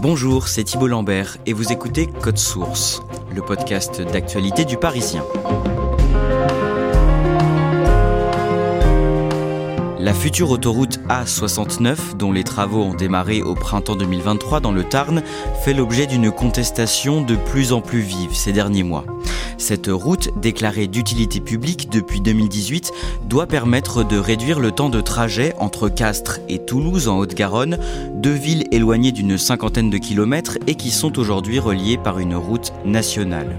Bonjour, c'est Thibault Lambert et vous écoutez Code Source, le podcast d'actualité du Parisien. La future autoroute A69, dont les travaux ont démarré au printemps 2023 dans le Tarn, fait l'objet d'une contestation de plus en plus vive ces derniers mois. Cette route, déclarée d'utilité publique depuis 2018, doit permettre de réduire le temps de trajet entre Castres et Toulouse en Haute-Garonne, deux villes éloignées d'une cinquantaine de kilomètres et qui sont aujourd'hui reliées par une route nationale.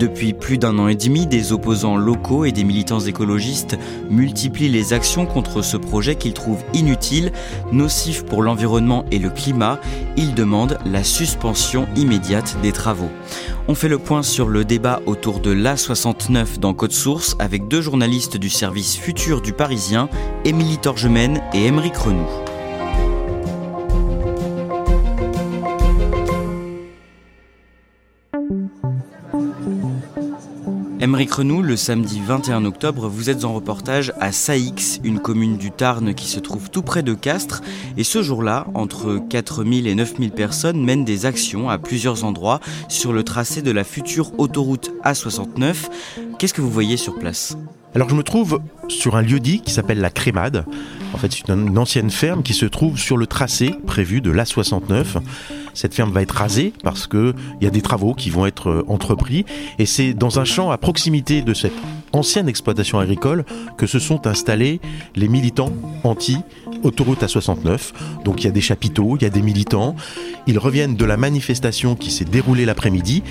Depuis plus d'un an et demi, des opposants locaux et des militants écologistes multiplient les actions contre ce projet qu'ils trouvent inutile, nocif pour l'environnement et le climat. Ils demandent la suspension immédiate des travaux. On fait le point sur le débat autour de l'A69 dans Code Source avec deux journalistes du service Futur du Parisien, Emilie Torgemen et Aymeric Renou. Aymeric Renou, le samedi 21 octobre, vous êtes en reportage à Saïx, une commune du Tarn qui se trouve tout près de Castres. Et ce jour-là, entre 4000 et 9000 personnes mènent des actions à plusieurs endroits sur le tracé de la future autoroute A69. Qu'est-ce que vous voyez sur place ? Alors je me trouve sur un lieu-dit qui s'appelle la Crémade. En fait, c'est une ancienne ferme qui se trouve sur le tracé prévu de l'A69. Cette ferme va être rasée parce qu'il y a des travaux qui vont être entrepris. Et c'est dans un champ à proximité de cette ancienne exploitation agricole que se sont installés les militants anti-autoroute A69. Donc il y a des chapiteaux, il y a des militants. Ils reviennent de la manifestation qui s'est déroulée l'après-midi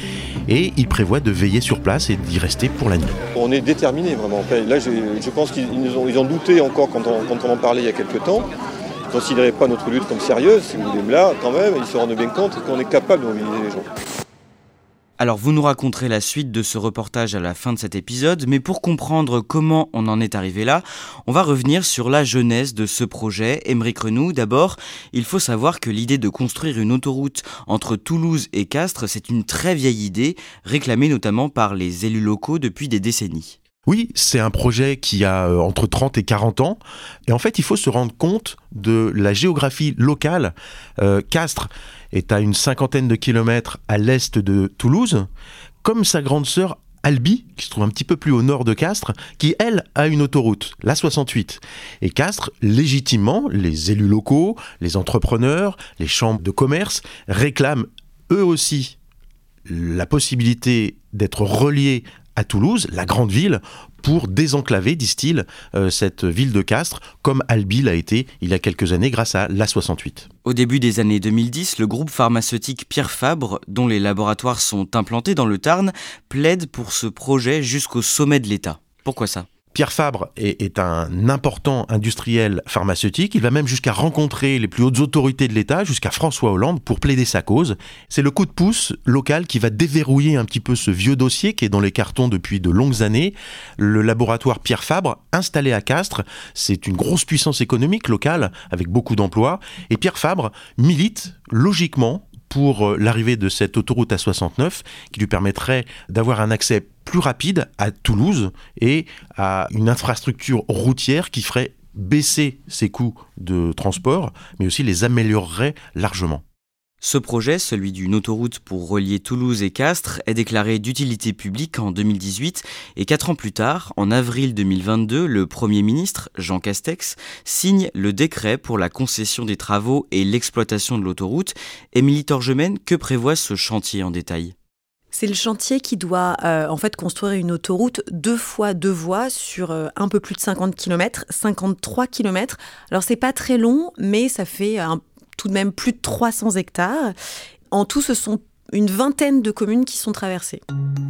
et ils prévoient de veiller sur place et d'y rester pour la nuit. On est déterminés vraiment. Là, je pense qu'ils ont douté encore quand on en parlait il y a quelques temps. Ils ne considéraient pas notre lutte comme sérieuse. Mais là, quand même, ils se rendent bien compte qu'on est capable de mobiliser les gens. Alors, vous nous raconterez la suite de ce reportage à la fin de cet épisode, mais pour comprendre comment on en est arrivé là, on va revenir sur la genèse de ce projet. Aymeric Renou, d'abord, il faut savoir que l'idée de construire une autoroute entre Toulouse et Castres, c'est une très vieille idée, réclamée notamment par les élus locaux depuis des décennies. Oui, c'est un projet qui a entre 30 et 40 ans. Et en fait, il faut se rendre compte de la géographie locale. Castres est à une cinquantaine de kilomètres à l'est de Toulouse, comme sa grande sœur Albi, qui se trouve un petit peu plus au nord de Castres, qui, elle, a une autoroute, l'A68. Et Castres, légitimement, les élus locaux, les entrepreneurs, les chambres de commerce réclament eux aussi la possibilité d'être reliés à Toulouse, la grande ville, pour désenclaver, disent-ils, cette ville de Castres, comme Albi l'a été il y a quelques années grâce à l'A68. Au début des années 2010, le groupe pharmaceutique Pierre Fabre, dont les laboratoires sont implantés dans le Tarn, plaide pour ce projet jusqu'au sommet de l'État. Pourquoi ça ? Pierre Fabre est un important industriel pharmaceutique. Il va même jusqu'à rencontrer les plus hautes autorités de l'État, jusqu'à François Hollande, pour plaider sa cause. C'est le coup de pouce local qui va déverrouiller un petit peu ce vieux dossier qui est dans les cartons depuis de longues années. Le laboratoire Pierre Fabre, installé à Castres, c'est une grosse puissance économique locale, avec beaucoup d'emplois. Et Pierre Fabre milite logiquement pour l'arrivée de cette autoroute A69 qui lui permettrait d'avoir un accès plus rapide à Toulouse et à une infrastructure routière qui ferait baisser ses coûts de transport, mais aussi les améliorerait largement. Ce projet, celui d'une autoroute pour relier Toulouse et Castres, est déclaré d'utilité publique en 2018 et 4 ans plus tard, en avril 2022, le Premier ministre, Jean Castex, signe le décret pour la concession des travaux et l'exploitation de l'autoroute. Emilie Torgemen, que prévoit ce chantier en détail ? C'est le chantier qui doit en fait construire une autoroute 2x2 voies sur un peu plus de 50 km, 53 km. Alors c'est pas très long, mais ça fait tout de même plus de 300 hectares. En tout, ce sont une vingtaine de communes qui sont traversées.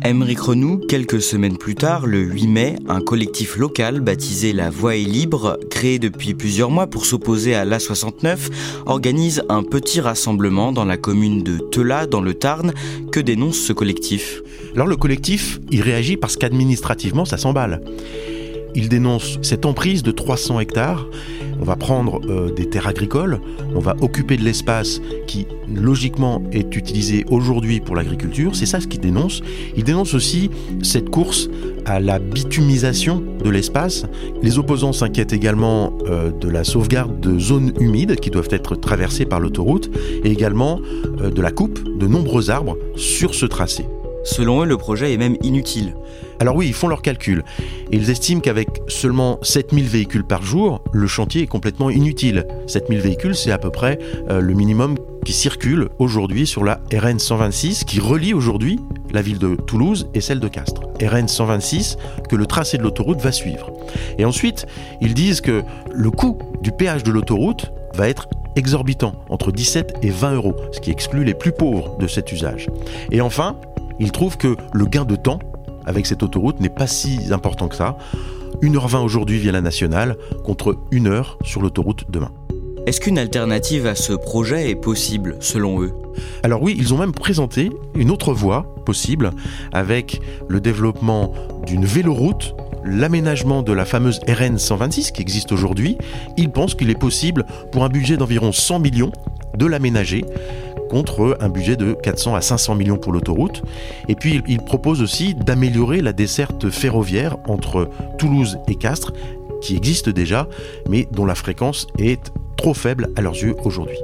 Aymeric Renou, quelques semaines plus tard, le 8 mai, un collectif local baptisé La Voix est Libre, créé depuis plusieurs mois pour s'opposer à l'A69, organise un petit rassemblement dans la commune de Teulat, dans le Tarn. Que dénonce ce collectif ? Alors le collectif, il réagit parce qu'administrativement, ça s'emballe. Il dénonce cette emprise de 300 hectares. On va prendre des terres agricoles, on va occuper de l'espace qui, logiquement, est utilisé aujourd'hui pour l'agriculture. C'est ça ce qu'ils dénoncent. Ils dénoncent aussi cette course à la bitumisation de l'espace. Les opposants s'inquiètent également de la sauvegarde de zones humides qui doivent être traversées par l'autoroute et également de la coupe de nombreux arbres sur ce tracé. Selon eux, le projet est même inutile. Alors oui, ils font leurs calculs. Ils estiment qu'avec seulement 7000 véhicules par jour, le chantier est complètement inutile. 7000 véhicules, c'est à peu près le minimum qui circule aujourd'hui sur la RN126, qui relie aujourd'hui la ville de Toulouse et celle de Castres. RN126, que le tracé de l'autoroute va suivre. Et ensuite, ils disent que le coût du péage de l'autoroute va être exorbitant, entre 17 et 20 euros, ce qui exclut les plus pauvres de cet usage. Et enfin, ils trouvent que le gain de temps avec cette autoroute n'est pas si important que ça. 1h20 aujourd'hui via la nationale, contre 1h sur l'autoroute demain. Est-ce qu'une alternative à ce projet est possible, selon eux ? Alors oui, ils ont même présenté une autre voie possible, avec le développement d'une véloroute, l'aménagement de la fameuse RN126 qui existe aujourd'hui. Ils pensent qu'il est possible, pour un budget d'environ 100 millions, de l'aménager, contre un budget de 400 à 500 millions pour l'autoroute. Et puis, il propose aussi d'améliorer la desserte ferroviaire entre Toulouse et Castres, qui existe déjà, mais dont la fréquence est trop faible à leurs yeux aujourd'hui.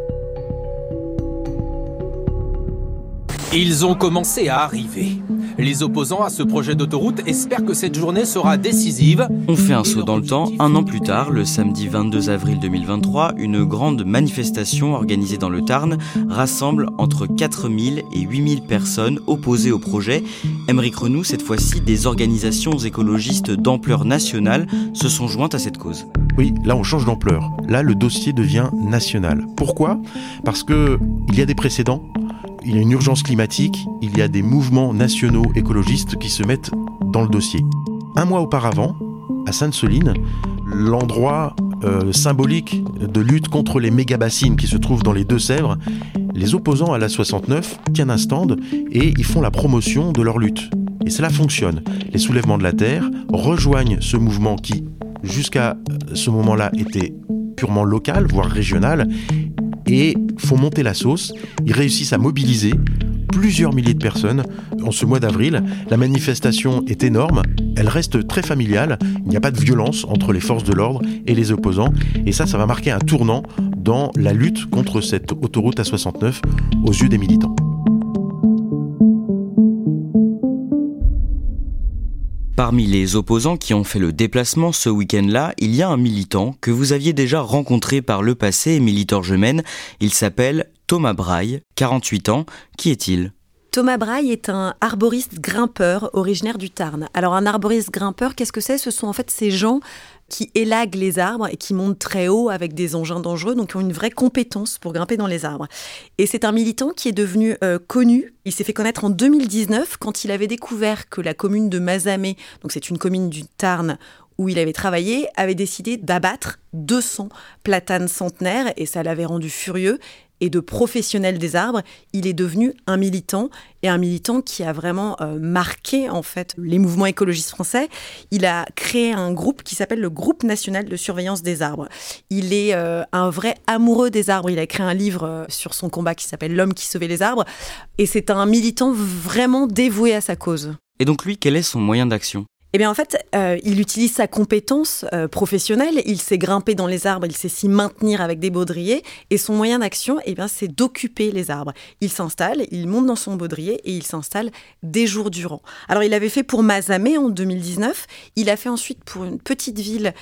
Ils ont commencé à arriver. Les opposants à ce projet d'autoroute espèrent que cette journée sera décisive. On fait un saut dans le temps. Un an plus tard, le samedi 22 avril 2023, une grande manifestation organisée dans le Tarn rassemble entre 4000 et 8000 personnes opposées au projet. Aymeric Renou, cette fois-ci, des organisations écologistes d'ampleur nationale se sont jointes à cette cause. Oui, là on change d'ampleur. Là, le dossier devient national. Pourquoi ? Parce qu'il y a des précédents. Il y a une urgence climatique, il y a des mouvements nationaux écologistes qui se mettent dans le dossier. Un mois auparavant, à Sainte-Soline, l'endroit symbolique de lutte contre les méga-bassines qui se trouvent dans les Deux-Sèvres, les opposants à l'A69 tiennent un stand et ils font la promotion de leur lutte. Et cela fonctionne. Les Soulèvements de la terre rejoignent ce mouvement qui, jusqu'à ce moment-là, était purement local, voire régional, et font monter la sauce. Ils réussissent à mobiliser plusieurs milliers de personnes en ce mois d'avril. La manifestation est énorme, elle reste très familiale, il n'y a pas de violence entre les forces de l'ordre et les opposants. Et ça va marquer un tournant dans la lutte contre cette autoroute A69 aux yeux des militants. Parmi les opposants qui ont fait le déplacement ce week-end-là, il y a un militant que vous aviez déjà rencontré par le passé, Emilie Torgemen. Il s'appelle Thomas Brail, 48 ans. Qui est-il ? Thomas Brail est un arboriste grimpeur originaire du Tarn. Alors un arboriste grimpeur, qu'est-ce que c'est ? Ce sont en fait ces gens qui élaguent les arbres et qui montent très haut avec des engins dangereux, donc qui ont une vraie compétence pour grimper dans les arbres. Et c'est un militant qui est devenu connu. Il s'est fait connaître en 2019 quand il avait découvert que la commune de Mazamet, donc c'est une commune du Tarn, où il avait travaillé, avait décidé d'abattre 200 platanes centenaires et ça l'avait rendu furieux. Et de professionnel des arbres, il est devenu un militant, et un militant qui a vraiment marqué en fait les mouvements écologistes français. Il a créé un groupe qui s'appelle le Groupe National de Surveillance des Arbres. Il est un vrai amoureux des arbres. Il a écrit un livre sur son combat qui s'appelle « L'Homme qui sauvait les arbres ». Et c'est un militant vraiment dévoué à sa cause. Et donc lui, quel est son moyen d'action ? Eh bien en fait, il utilise sa compétence professionnelle, il sait grimper dans les arbres, il sait s'y maintenir avec des baudriers, et son moyen d'action, eh bien, c'est d'occuper les arbres. Il s'installe, il monte dans son baudrier et il s'installe des jours durant. Alors il l'avait fait pour Mazamet en 2019, il a fait ensuite pour une petite ville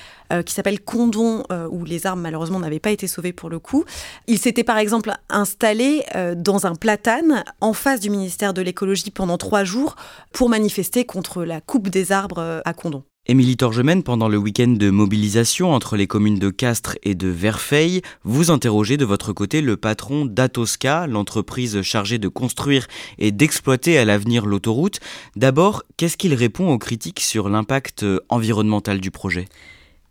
qui s'appelle Condon, où les arbres malheureusement n'avaient pas été sauvés pour le coup. Il s'était par exemple installé dans un platane en face du ministère de l'écologie pendant 3 jours pour manifester contre la coupe des arbres à Condon. Emilie Torgemen, pendant le week-end de mobilisation entre les communes de Castres et de Verfeil, vous interrogez de votre côté le patron d'Atosca, l'entreprise chargée de construire et d'exploiter à l'avenir l'autoroute. D'abord, qu'est-ce qu'il répond aux critiques sur l'impact environnemental du projet ?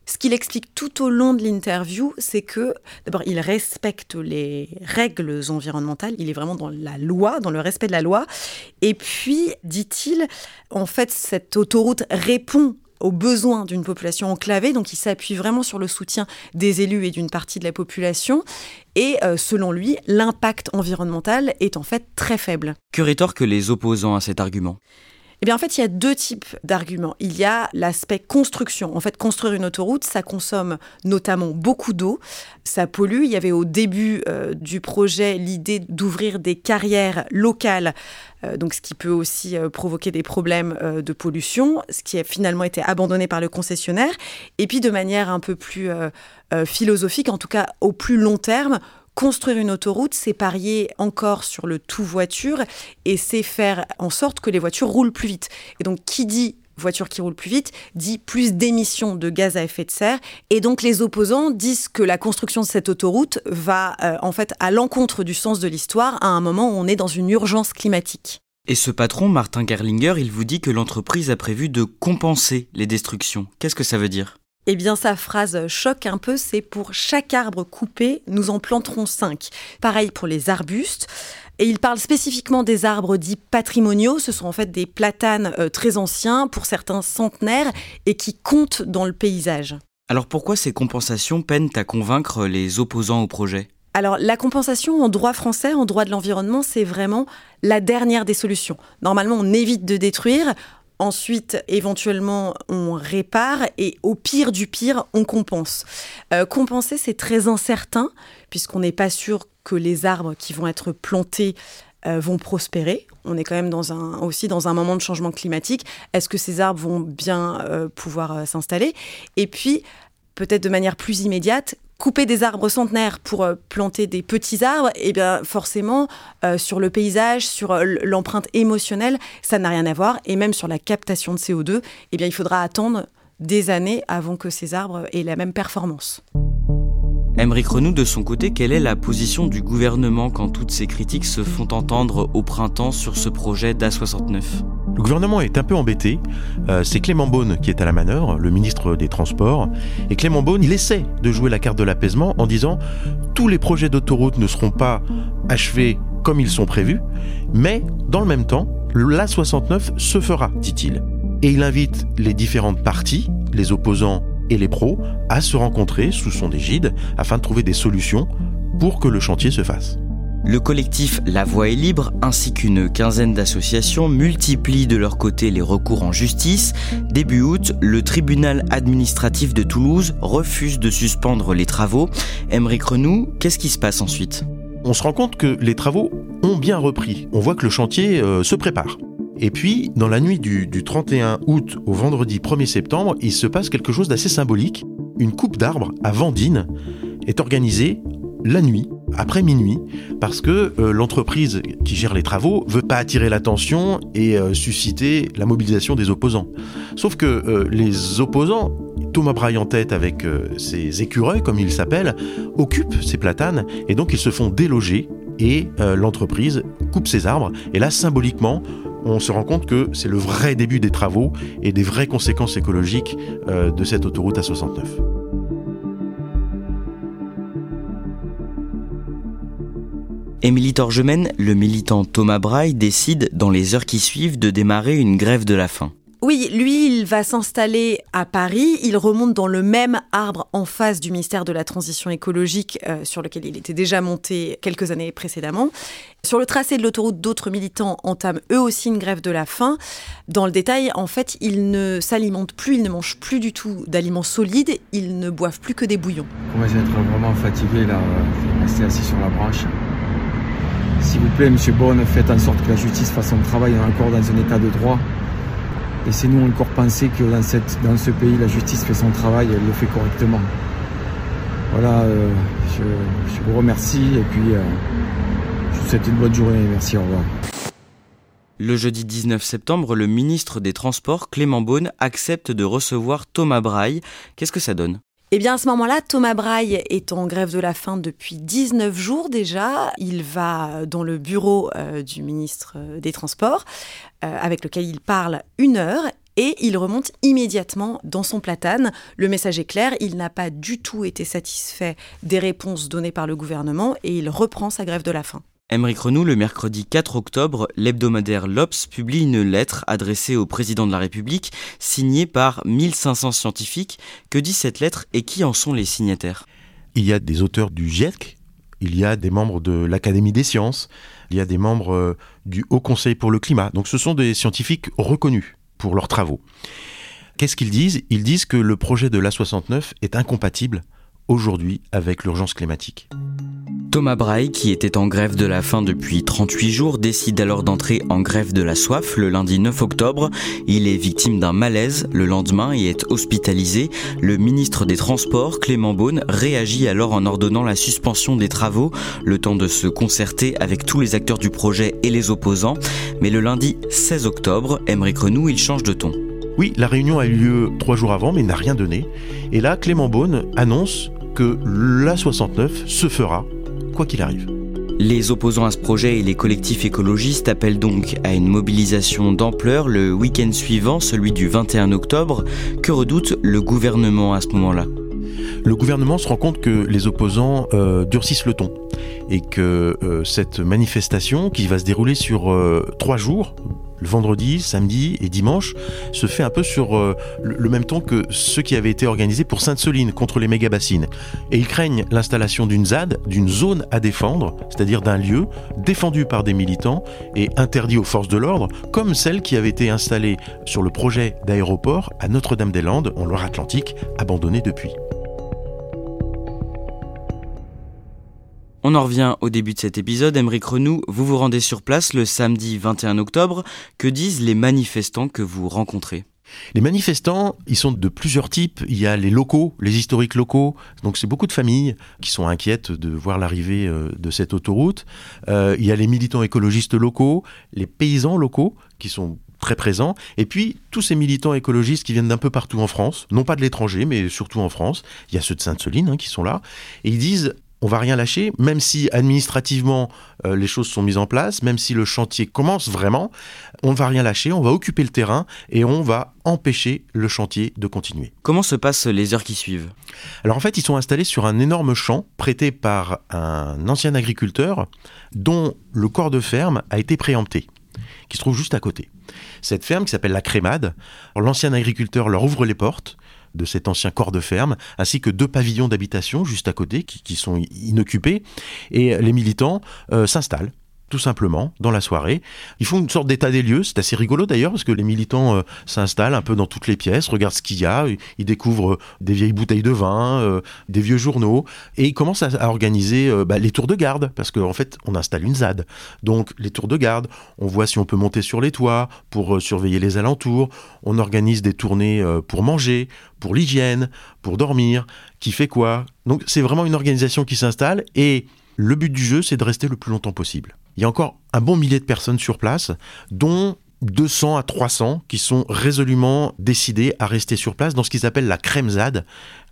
Ce qu'il explique tout au long de l'interview, c'est que, d'abord, il respecte les règles environnementales, il est vraiment dans la loi, dans le respect de la loi. Et puis, dit-il, en fait, cette autoroute répond aux besoins d'une population enclavée, donc il s'appuie vraiment sur le soutien des élus et d'une partie de la population. Et selon lui, l'impact environnemental est en fait très faible. Que rétorquent les opposants à cet argument ? Eh bien, en fait, il y a deux types d'arguments. Il y a l'aspect construction. En fait, construire une autoroute, ça consomme notamment beaucoup d'eau, ça pollue. Il y avait au début du projet l'idée d'ouvrir des carrières locales, donc ce qui peut aussi provoquer des problèmes de pollution, ce qui a finalement été abandonné par le concessionnaire. Et puis, de manière un peu plus philosophique, en tout cas au plus long terme, construire une autoroute, c'est parier encore sur le tout voiture et c'est faire en sorte que les voitures roulent plus vite. Et donc, qui dit voiture qui roule plus vite, dit plus d'émissions de gaz à effet de serre. Et donc, les opposants disent que la construction de cette autoroute va en fait à l'encontre du sens de l'histoire à un moment où on est dans une urgence climatique. Et ce patron, Martin Gerlinger, il vous dit que l'entreprise a prévu de compenser les destructions. Qu'est-ce que ça veut dire ? Eh bien, sa phrase choque un peu, c'est « pour chaque arbre coupé, nous en planterons 5 ». Pareil pour les arbustes. Et il parle spécifiquement des arbres dits patrimoniaux, ce sont en fait des platanes très anciens, pour certains centenaires, et qui comptent dans le paysage. Alors pourquoi ces compensations peinent à convaincre les opposants au projet ? Alors, la compensation en droit français, en droit de l'environnement, c'est vraiment la dernière des solutions. Normalement, on évite de détruire. Ensuite, éventuellement, on répare et au pire du pire, on compense. Compenser, c'est très incertain puisqu'on n'est pas sûr que les arbres qui vont être plantés vont prospérer. On est quand même dans un moment de changement climatique. Est-ce que ces arbres vont bien pouvoir s'installer ? Et puis, peut-être de manière plus immédiate, couper des arbres centenaires pour planter des petits arbres, eh bien forcément, sur le paysage, sur l'empreinte émotionnelle, ça n'a rien à voir. Et même sur la captation de CO2, eh bien, il faudra attendre des années avant que ces arbres aient la même performance. Aymeric Renou, de son côté, quelle est la position du gouvernement quand toutes ces critiques se font entendre au printemps sur ce projet d'A69 ? Le gouvernement est un peu embêté, c'est Clément Beaune qui est à la manœuvre, le ministre des Transports, et Clément Beaune, il essaie de jouer la carte de l'apaisement en disant « tous les projets d'autoroute ne seront pas achevés comme ils sont prévus, mais dans le même temps, l'A69 se fera », dit-il. Et il invite les différentes parties, les opposants et les pros, à se rencontrer sous son égide afin de trouver des solutions pour que le chantier se fasse. Le collectif La Voix est Libre ainsi qu'une quinzaine d'associations multiplient de leur côté les recours en justice. Début août, le tribunal administratif de Toulouse refuse de suspendre les travaux. Aymeric Renou, qu'est-ce qui se passe ensuite ? On se rend compte que les travaux ont bien repris. On voit que le chantier se prépare. Et puis, dans la nuit du 31 août au vendredi 1er septembre, il se passe quelque chose d'assez symbolique. Une coupe d'arbres à Vendine est organisée la nuit, après minuit, parce que l'entreprise qui gère les travaux veut pas attirer l'attention et susciter la mobilisation des opposants. Sauf que les opposants, Thomas Brail en tête avec ses écureuils, comme ils s'appellent, occupent ces platanes et donc ils se font déloger et l'entreprise coupe ses arbres. Et là, symboliquement, on se rend compte que c'est le vrai début des travaux et des vraies conséquences écologiques de cette autoroute A69. Emilie Torgemen, le militant Thomas Brail, décide, dans les heures qui suivent, de démarrer une grève de la faim. Oui, lui, il va s'installer à Paris. Il remonte dans le même arbre en face du ministère de la Transition écologique sur lequel il était déjà monté quelques années précédemment. Sur le tracé de l'autoroute, d'autres militants entament eux aussi une grève de la faim. Dans le détail, en fait, ils ne s'alimentent plus, ils ne mangent plus du tout d'aliments solides, ils ne boivent plus que des bouillons. On va être vraiment fatigué là, rester assis sur la branche. S'il vous plaît, M. Beaune, faites en sorte que la justice fasse son travail encore dans un état de droit. Laissez-nous encore penser que dans ce pays, la justice fait son travail, elle le fait correctement. Voilà, je vous remercie et puis je vous souhaite une bonne journée. Merci, au revoir. Le jeudi 19 septembre, le ministre des Transports, Clément Beaune, accepte de recevoir Thomas Brail. Qu'est-ce que ça donne ? Eh bien, à ce moment-là, Thomas Brail est en grève de la faim depuis 19 jours déjà. Il va dans le bureau du ministre des Transports, avec lequel il parle une heure, et il remonte immédiatement dans son platane. Le message est clair, il n'a pas du tout été satisfait des réponses données par le gouvernement, et il reprend sa grève de la faim. Aymeric Renou, le mercredi 4 octobre, l'hebdomadaire L'Obs publie une lettre adressée au président de la République, signée par 1500 scientifiques. Que dit cette lettre et qui en sont les signataires ? Il y a des auteurs du GIEC, il y a des membres de l'Académie des sciences, il y a des membres du Haut Conseil pour le climat. Donc ce sont des scientifiques reconnus pour leurs travaux. Qu'est-ce qu'ils disent ? Ils disent que le projet de l'A69 est incompatible aujourd'hui avec l'urgence climatique. Thomas Brail, qui était en grève de la faim depuis 38 jours, décide alors d'entrer en grève de la soif le lundi 9 octobre. Il est victime d'un malaise le lendemain et est hospitalisé. Le ministre des Transports, Clément Beaune, réagit alors en ordonnant la suspension des travaux, le temps de se concerter avec tous les acteurs du projet et les opposants. Mais le lundi 16 octobre, Aymeric Renou, il change de ton. Oui, la réunion a eu lieu 3 jours avant, mais n'a rien donné. Et là, Clément Beaune annonce que l'A69 se fera, quoi qu'il arrive. Les opposants à ce projet et les collectifs écologistes appellent donc à une mobilisation d'ampleur le week-end suivant, celui du 21 octobre. Que redoute le gouvernement à ce moment-là ? Le gouvernement se rend compte que les opposants durcissent le ton et que cette manifestation, qui va se dérouler sur 3 jours, le vendredi, samedi et dimanche, se fait un peu sur le même ton que ceux qui avaient été organisés pour Sainte-Soline contre les méga-bassines. Et ils craignent l'installation d'une ZAD, d'une zone à défendre, c'est-à-dire d'un lieu défendu par des militants et interdit aux forces de l'ordre, comme celle qui avait été installée sur le projet d'aéroport à Notre-Dame-des-Landes, en Loire-Atlantique, abandonnée depuis. On en revient au début de cet épisode. Aymeric Renou, vous vous rendez sur place le samedi 21 octobre. Que disent les manifestants que vous rencontrez ? Les manifestants, ils sont de plusieurs types. Il y a les locaux, les historiques locaux. Donc c'est beaucoup de familles qui sont inquiètes de voir l'arrivée de cette autoroute. Il y a les militants écologistes locaux, les paysans locaux qui sont très présents. Et puis, tous ces militants écologistes qui viennent d'un peu partout en France, non pas de l'étranger, mais surtout en France. Il y a ceux de Sainte-Soline qui sont là. Et ils disent... on va rien lâcher, même si administrativement les choses sont mises en place, même si le chantier commence vraiment, on ne va rien lâcher, on va occuper le terrain et on va empêcher le chantier de continuer. Comment se passent les heures qui suivent ? Alors en fait, ils sont installés sur un énorme champ prêté par un ancien agriculteur dont le corps de ferme a été préempté, qui se trouve juste à côté. Cette ferme qui s'appelle la Crémade, l'ancien agriculteur leur ouvre les portes de cet ancien corps de ferme, ainsi que 2 pavillons d'habitation juste à côté qui sont inoccupés. Et les militants s'installent, tout simplement, dans la soirée. Ils font une sorte d'état des lieux. C'est assez rigolo d'ailleurs, parce que les militants s'installent un peu dans toutes les pièces, regardent ce qu'il y a, ils découvrent des vieilles bouteilles de vin, des vieux journaux, et ils commencent à organiser les tours de garde, parce qu'en fait, on installe une ZAD. Donc, les tours de garde, on voit si on peut monter sur les toits pour surveiller les alentours, on organise des tournées pour manger, pour l'hygiène, pour dormir, qui fait quoi. Donc, c'est vraiment une organisation qui s'installe, et le but du jeu, c'est de rester le plus longtemps possible. Il y a encore un bon millier de personnes sur place, dont 200 à 300 qui sont résolument décidés à rester sur place dans ce qu'ils appellent la Crèmezade,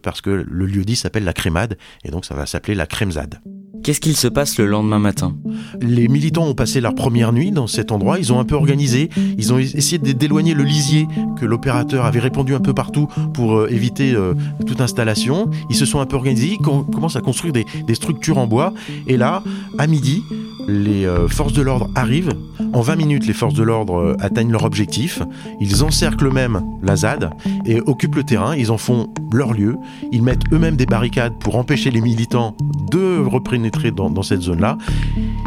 parce que le lieu-dit s'appelle la Crémade, et donc ça va s'appeler la Crèmezade. Qu'est-ce qu'il se passe le lendemain matin ? Les militants ont passé leur première nuit dans cet endroit, ils ont un peu organisé, ils ont essayé d'éloigner le lisier que l'opérateur avait répandu un peu partout pour éviter toute installation. Ils se sont un peu organisés, ils commencent à construire des structures en bois, et là, à midi, les forces de l'ordre arrivent. En 20 minutes, les forces de l'ordre atteignent leur objectif. Ils encerclent eux-mêmes la ZAD et occupent le terrain. Ils en font leur lieu. Ils mettent eux-mêmes des barricades pour empêcher les militants de repénétrer dans cette zone-là.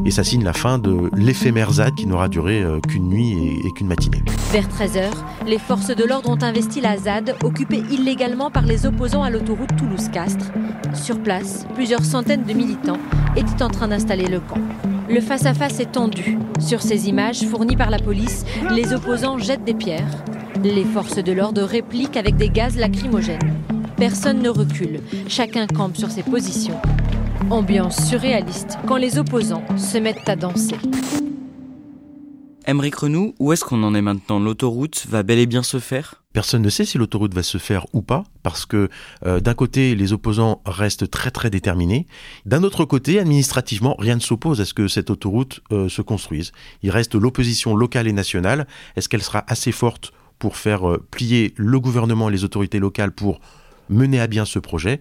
Et ça signe la fin de l'éphémère ZAD qui n'aura duré qu'une nuit et qu'une matinée. Vers 13h, les forces de l'ordre ont investi la ZAD, occupée illégalement par les opposants à l'autoroute Toulouse-Castres. Sur place, plusieurs centaines de militants étaient en train d'installer le camp. Le face-à-face est tendu. Sur ces images fournies par la police, les opposants jettent des pierres. Les forces de l'ordre répliquent avec des gaz lacrymogènes. Personne ne recule. Chacun campe sur ses positions. Ambiance surréaliste quand les opposants se mettent à danser. Aymeric Renou, où est-ce qu'on en est maintenant ? L'autoroute va bel et bien se faire ? Personne ne sait si l'autoroute va se faire ou pas, parce que d'un côté, les opposants restent très très déterminés. D'un autre côté, administrativement, rien ne s'oppose à ce que cette autoroute se construise. Il reste l'opposition locale et nationale. Est-ce qu'elle sera assez forte pour faire plier le gouvernement et les autorités locales pour mener à bien ce projet ?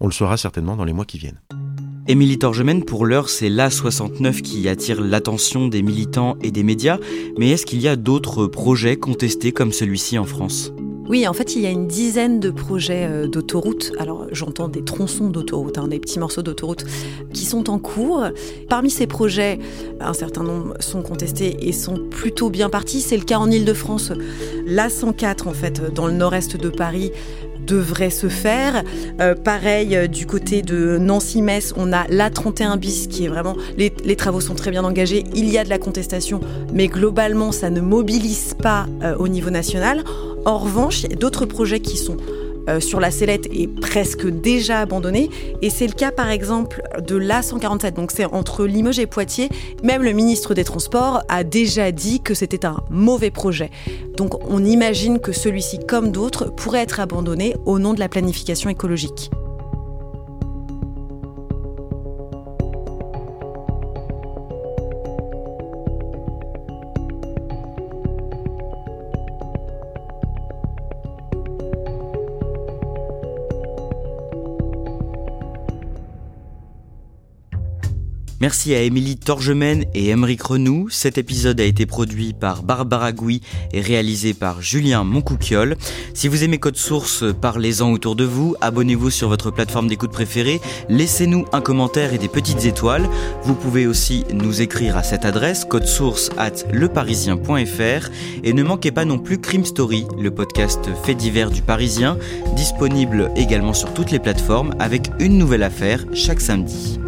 On le saura certainement dans les mois qui viennent. Emilie Torgemen, pour l'heure, c'est l'A69 qui attire l'attention des militants et des médias. Mais est-ce qu'il y a d'autres projets contestés comme celui-ci en France ? Oui, en fait, il y a une dizaine de projets d'autoroutes. Alors, j'entends des tronçons d'autoroutes, des petits morceaux d'autoroutes qui sont en cours. Parmi ces projets, un certain nombre sont contestés et sont plutôt bien partis. C'est le cas en Ile-de-France. L'A104, en fait, dans le nord-est de Paris, devrait se faire. Pareil, du côté de Nancy-Metz, on a l'A31 bis qui est vraiment... Les travaux sont très bien engagés. Il y a de la contestation, mais globalement, ça ne mobilise pas au niveau national. En revanche, il y a d'autres projets qui sont sur la sellette et presque déjà abandonnés. Et c'est le cas, par exemple, de l'A147. Donc c'est entre Limoges et Poitiers. Même le ministre des Transports a déjà dit que c'était un mauvais projet. Donc on imagine que celui-ci, comme d'autres, pourrait être abandonné au nom de la planification écologique. Merci à Emilie Torgemen et Aymeric Renou. Cet épisode a été produit par Barbara Gouy et réalisé par Julien Moncouquiol. Si vous aimez Code Source, parlez-en autour de vous, abonnez-vous sur votre plateforme d'écoute préférée, laissez-nous un commentaire et des petites étoiles. Vous pouvez aussi nous écrire à cette adresse codesource@leparisien.fr et ne manquez pas non plus Crime Story, le podcast fait divers du Parisien, disponible également sur toutes les plateformes avec une nouvelle affaire chaque samedi.